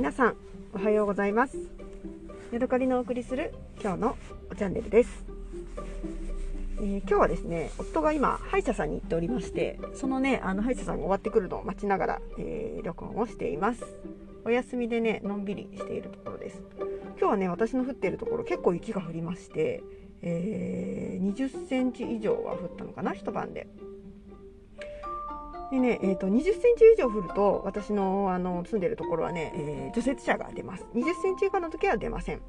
皆さんおはようございます。ヤドカリのお送りする今日のチャンネルです。今日はですね、夫が今歯医者さんに行っておりまして、そのね歯医者さんが終わってくるのを待ちながら、録音をしています。お休みでねのんびりしているところです。今日はね、私の降っているところ結構雪が降りまして、20センチ以上は降ったのかな、一晩で。でね、20センチ以上降ると、私の住んでるところはね、除雪車が出ます。20センチ以下の時は出ません。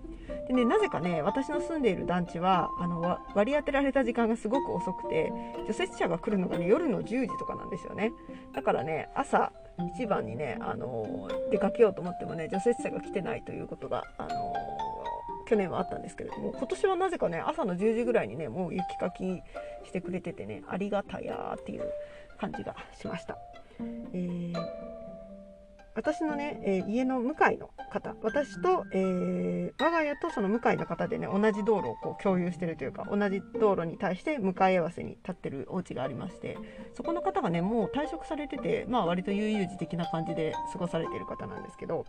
でね、なぜかね、私の住んでいる団地は割り当てられた時間がすごく遅くて、除雪車が来るのがね、夜の10時とかなんですよね。だからね、朝一番にね、出かけようと思ってもね、除雪車が来てないということが去年はあったんですけれども、今年はなぜかね、朝の10時ぐらいにね、もう雪かきしてくれててね、ありがたやーっていう感じがしました。私のね、家の向かいの方、私と、我が家とその向かいの方でね、同じ道路をこう共有してるというか、同じ道路に対して向かい合わせに立ってるお家がありまして、そこの方がね、もう退職されてて、まあ割と悠々自適な感じで過ごされている方なんですけど、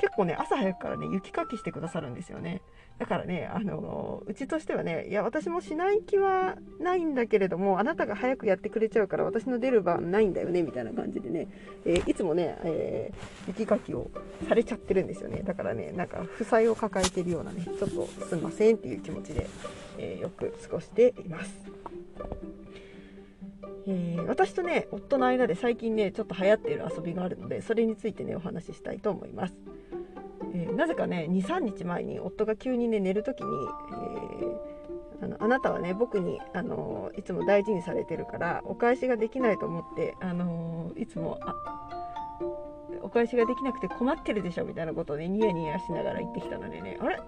結構ね、朝早くからね、雪かきしてくださるんですよね。だからね、うちとしてはね、いや、私もしない気はないんだけれども、あなたが早くやってくれちゃうから、私の出る番ないんだよね、みたいな感じでね、いつもね、雪かきをされちゃってるんですよね。だからね、なんか、負債を抱えてるようなね、ちょっとすんませんっていう気持ちで、よく過ごしています。私とね、夫の間で最近ね、ちょっと流行っている遊びがあるので、それについてね、お話ししたいと思います。なぜかね、2、3日前に夫が急にね、寝るときに、あなたはね、僕にいつも大事にされてるからお返しができないと思って、いつもお返しができなくて困ってるでしょみたいなことをね、ニヤニヤしながら言ってきたのでね、あれ、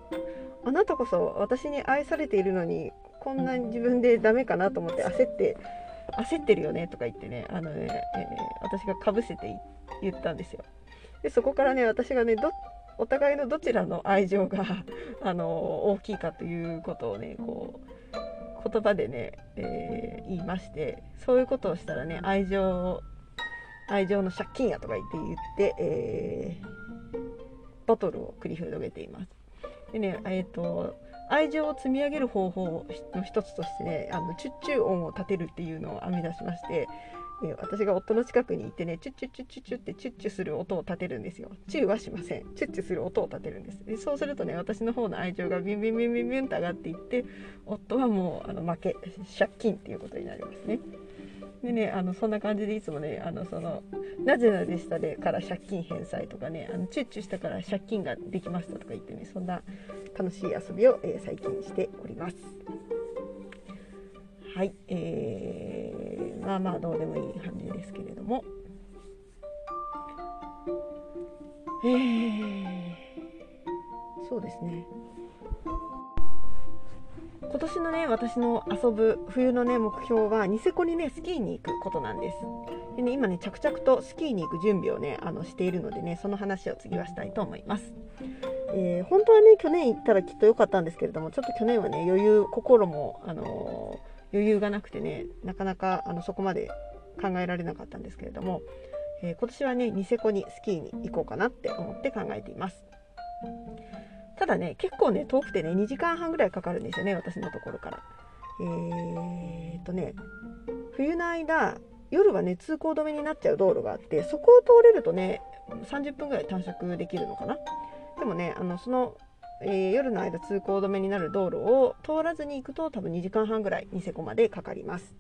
あなたこそ私に愛されているのに、こんなに自分でダメかなと思って焦ってるよねとか言ってね、私がかぶせて言ったんですよ。で、そこからね、私がね、お互いのどちらの愛情が大きいかということをね、こう言葉でね、言いまして、そういうことをしたらね、愛情の借金やとか言って、バトルを繰り広げています。でね、愛情を積み上げる方法の一つとしてね、チュッチュ音を立てるっていうのを編み出しまして、私が夫の近くに行ってね、チュッチュッチュッチュッチュってチュッチュする音を立てるんですよ。チューはしません。チュッチュする音を立てるんです。で、そうするとね、私の方の愛情がビンビンビンビンビンと上がっていって、夫はもう負け、借金っていうことになりますね。でね、そんな感じでいつもね、なぜなぜしたでから借金返済とかね、チュッチュしたから借金ができましたとか言ってね、そんな楽しい遊びを、最近しております。はい、まあまあどうでもいい感じですけれども、そうですね、今年のね、私の遊ぶ冬のね、目標はニセコにね、スキーに行くことなんです。でね、今ね、着々とスキーに行く準備をねしているのでね、その話を次はしたいと思います。本当はね、去年行ったらきっと良かったんですけれども、ちょっと去年はね、心も余裕がなくてね、なかなかそこまで考えられなかったんですけれども、今年はね、ニセコにスキーに行こうかなって思って考えています。ただね、結構ね、遠くてね、2時間半ぐらいかかるんですよね、私のところから。冬の間、夜はね、通行止めになっちゃう道路があって、そこを通れるとね、30分ぐらい短縮できるのかな。でもね、夜の間通行止めになる道路を通らずに行くと、多分2時間半ぐらいニセコまでかかります。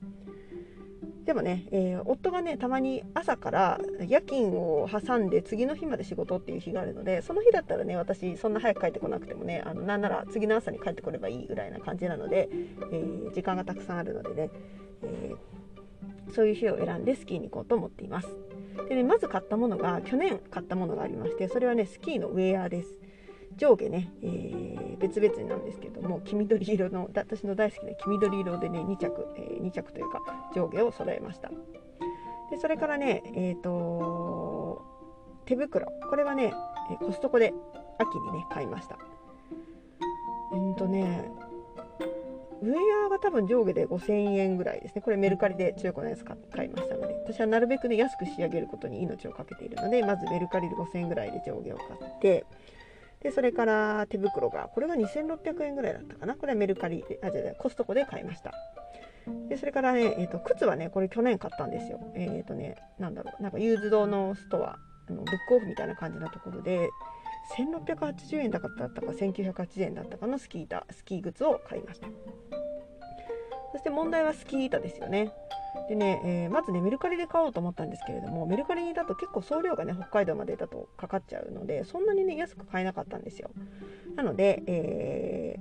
でもね、夫がね、たまに朝から夜勤を挟んで次の日まで仕事っていう日があるので、その日だったらね、私そんな早く帰ってこなくてもね、なんなら次の朝に帰ってこればいいぐらいな感じなので、時間がたくさんあるのでね、そういう日を選んでスキーに行こうと思っています。でね、まず去年買ったものがありまして、それはね、スキーのウェアです。上下ね、別々なんですけども、黄緑色の、私の大好きな黄緑色でね、2着というか上下を揃えました。で、それからね、手袋、これはね、コストコで秋にね買いました。ウェアが多分上下で5000円ぐらいですね。これメルカリで中古のやつ買いましたので、私はなるべくね安く仕上げることに命をかけているので、まずメルカリで 5,000 円ぐらいで上下を買って、でそれから手袋がこれが 2,600 円ぐらいだったかな。これはメルカリでコストコで買いました。でそれからね、靴はねこれ去年買ったんですよ。なんだろう、なんかユーズドのストア、ブックオフみたいな感じのところで1680円だったか1980円だったかのスキー靴を買いました。そして問題はスキー板ですよね。でね、まずねメルカリで買おうと思ったんですけれども、メルカリだと結構送料がね北海道までだとかかっちゃうので、そんなにね安く買えなかったんですよ。なので、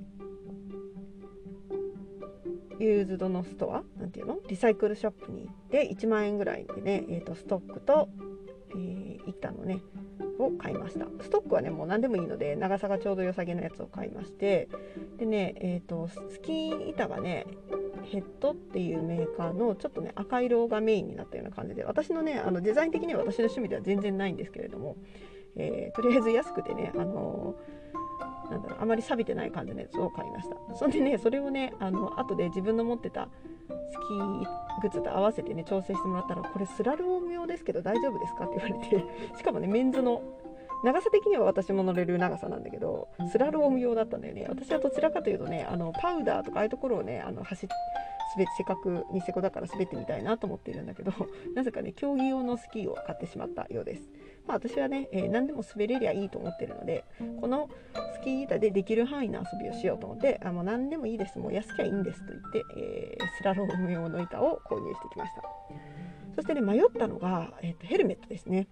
ユーズドのストアなんていうのリサイクルショップに行って1万円ぐらいでね、ストックと、板のねを買いました。ストックはねもう何でもいいので長さがちょうど良さげなやつを買いまして、でね、スキー板がねヘッドっていうメーカーのちょっとね赤色がメインになったような感じで、私のねデザイン的には私の趣味では全然ないんですけれども、とりあえず安くてねなんだろう、あまり錆びてない感じのやつを買いました。そんでねそれをね後で自分の持ってたスキー靴と合わせてね調整してもらったら、これスラローム用ですけど大丈夫ですかって言われてしかもねメンズの長さ的には私も乗れる長さなんだけどスラローム用だったんだよね。私はどちらかというとねパウダーとかああいうところをねせっかくニセコだから滑ってみたいなと思っているんだけど、なぜかね競技用のスキーを買ってしまったようです。まあ、私はね、何でも滑れりゃいいと思ってるので、このスキー板でできる範囲の遊びをしようと思って、もう何でもいいです、もう安きゃいいんですと言って、スラローム用の板を購入してきました。そしてね迷ったのが、ヘルメットですね。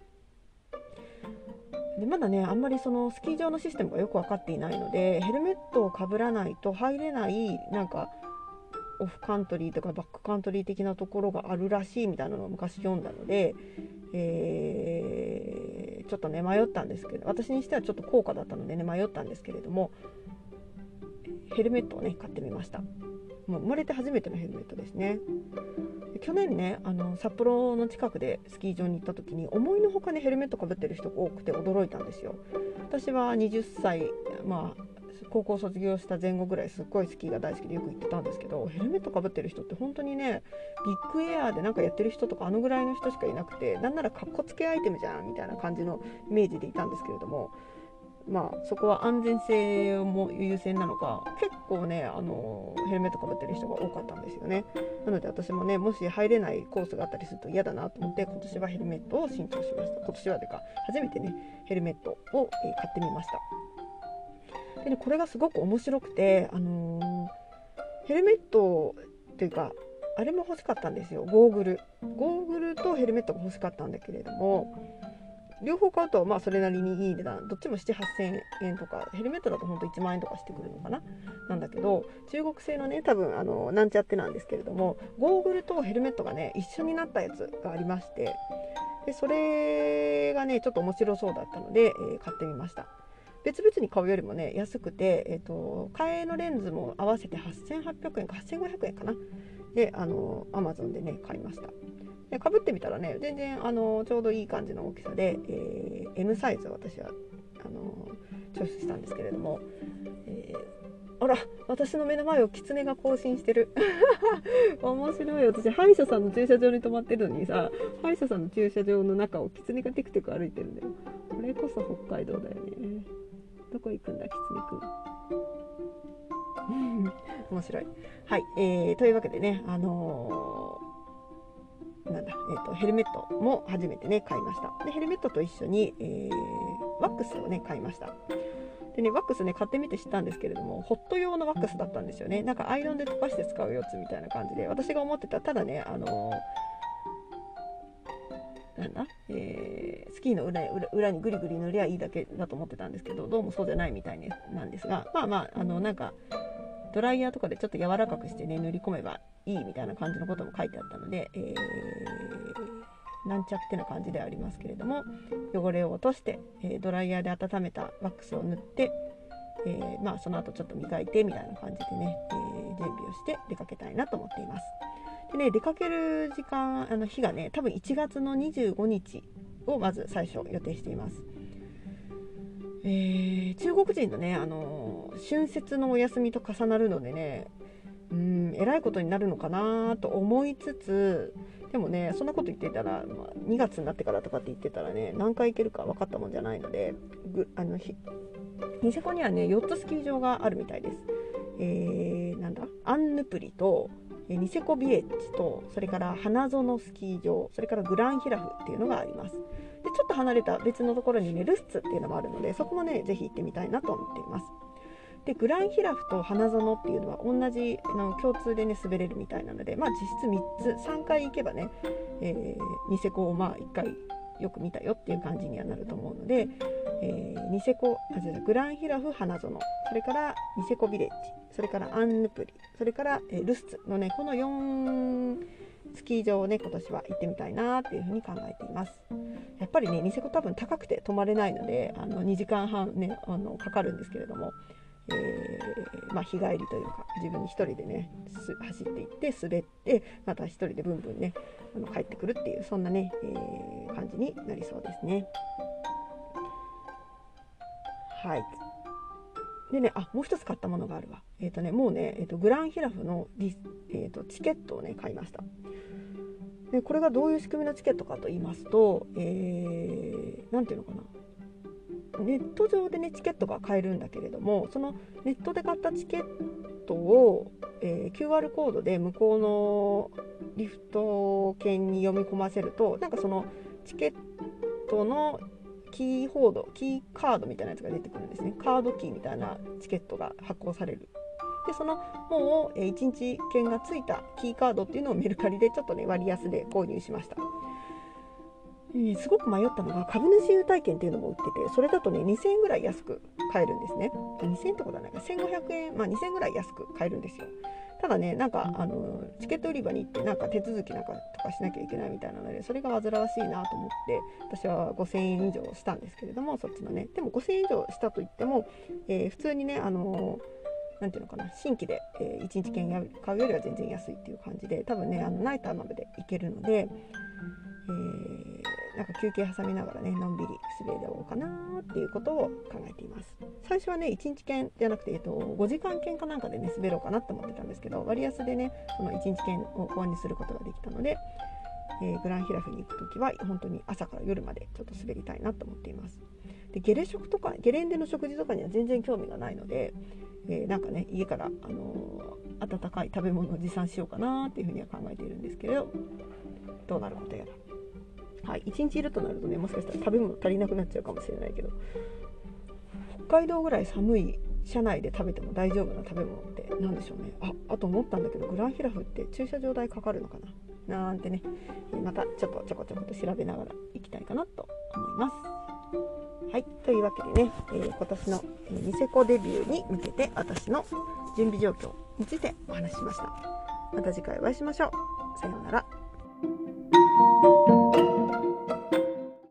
でまだねあんまりそのスキー場のシステムがよく分かっていないので、ヘルメットをかぶらないと入れない、なんかオフカントリーとかバックカントリー的なところがあるらしいみたいなのを昔読んだので、ちょっとね迷ったんですけど、私にしてはちょっと高価だったのでね迷ったんですけれども、ヘルメットをね買ってみました。もう生まれて初めてのヘルメットですね。去年ね札幌の近くでスキー場に行った時に、思いのほかねヘルメットかぶってる人が多くて驚いたんですよ。私は20歳、まあ高校卒業した前後ぐらいすっごいスキーが大好きでよく行ってたんですけど、ヘルメットかぶってる人って本当にねビッグエアーでなんかやってる人とかぐらいの人しかいなくて、なんならかっこつけアイテムじゃんみたいな感じのイメージでいたんですけれども、まあそこは安全性も優先なのか結構ねヘルメットかぶってる人が多かったんですよね。なので私もねもし入れないコースがあったりすると嫌だなと思って、今年はヘルメットを新調しました。今年はというか初めてねヘルメットを買ってみました。でね、これがすごく面白くて、ヘルメットというかあれも欲しかったんですよ。ゴーグルとヘルメットが欲しかったんだけれども、両方買うとまあそれなりにいい値段、どっちも 7,8,000 円とか、ヘルメットだとほんと1万円とかしてくるのかな、なんだけど中国製のね多分なんちゃってなんですけれども、ゴーグルとヘルメットがね一緒になったやつがありまして、でそれがねちょっと面白そうだったので、買ってみました。別々に買うよりもね安くて、替えのレンズも合わせて 8,800 円か 8,500 円かなでAmazon でね買いました。でかぶってみたらね全然ちょうどいい感じの大きさで、M サイズを私はチョイスしたんですけれども、あら私の目の前をキツネが行進してる面白い。私歯医者さんの駐車場に止まってるのにさ、歯医者さんの駐車場の中をキツネがテクテク歩いてるんだよ。これこそ北海道だよね。どこ行くんだキツネくん面白い。はい、というわけでねヘルメットも初めてね買いました。でヘルメットと一緒に、ワックスをね買いました。でねワックスね買ってみて知ったんですけれども、ホット用のワックスだったんですよね。なんかアイロンで溶かして使うやつみたいな感じで、私が思ってたただねスキーの裏にグリグリ塗りゃいいだけだと思ってたんですけど、どうもそうじゃないみたいなんですが、まあまあなんかドライヤーとかでちょっと柔らかくしてね塗り込めばいいみたいな感じのことも書いてあったので、なんちゃってな感じでありますけれども、汚れを落として、ドライヤーで温めたワックスを塗って、まあその後ちょっと磨いてみたいな感じでね、準備をして出かけたいなと思っています。でね出かける時間日がね多分1月の25日をまず最初予定しています。中国人のね春節のお休みと重なるのでね、えらいことになるのかなと思いつつ、でもね、そんなこと言ってたら、まあ、2月になってからとかって言ってたらね、何回行けるか分かったもんじゃないので、ニセコにはね4つスキー場があるみたいです。なんだアンヌプリとニセコビレッジと、それから花園スキー場、それからグランヒラフっていうのがあります。でちょっと離れた別のところにねルッツっていうのもあるので、そこもねぜひ行ってみたいなと思っています。でグランヒラフと花園っていうのは同じの共通でね滑れるみたいなので、まあ、実質3回行けばね、ニセコをまあ1回よく見たよっていう感じにはなると思うので、ニセコグランヒラフ花園、それからニセコビレッジ、それからアンヌプリ、それから、ルスツのねこの4スキー場をね今年は行ってみたいなっていうふうに考えています。やっぱりねニセコ多分高くて泊まれないので、2時間半ねかかるんですけれども、まあ、日帰りというか自分一人でね走っていって滑ってまた一人でブンブンね帰ってくるっていう、そんなね、感じになりそうですね。はい。でね、あもう一つ買ったものがあるわ。もうね、グランヒラフのチケットをね買いました。でこれがどういう仕組みのチケットかと言いますと、なんていうのかな、ネット上でねチケットが買えるんだけれども、そのネットで買ったチケットを、QR コードで向こうのリフト券に読み込ませると、なんかそのチケットのキーカードみたいなやつが出てくるんですね。カードキーみたいなチケットが発行される。でそのもう1日券がついたキーカードっていうのをメルカリでちょっとね割安で購入しました。すごく迷ったのが株主優待券っていうのも売ってて、それだとね2000円ぐらい安く買えるんですね。2000円とかじゃないか、1500円、まあ、2000円ぐらい安く買えるんですよ。ただねなんかチケット売り場に行ってなんか手続きなんかとかしなきゃいけないみたいなので、それが煩わしいなと思って私は5000円以上したんですけれども、そっちのねでも5000円以上したといっても、普通にねなんていうのかな、新規で、1日券買うよりは全然安いっていう感じで、多分ねナイターまで行けるので、なんか休憩挟みながらねのんびり滑りおうかなっていうことを考えています。最初はね1日券じゃなくて、5時間券かなんかでね滑ろうかなと思ってたんですけど、割安でねその1日券を購入することができたので、グランヒラフに行くときは本当に朝から夜までちょっと滑りたいなと思っています。でゲレンデの食事とかには全然興味がないので、なんかね家から、温かい食べ物を持参しようかなっていうふうには考えているんですけれど、どうなることやら。はい、1日いるとなるとねもしかしたら食べ物足りなくなっちゃうかもしれないけど、北海道ぐらい寒い車内で食べても大丈夫な食べ物って何でしょうね。あと思ったんだけど、グランヒラフって駐車場代かかるのかななんてね、またちょこちょこと調べながら行きたいかなと思います。はい、というわけでね、今年のニセコデビューに向けて私の準備状況についてお話ししました。また次回お会いしましょう。さようなら。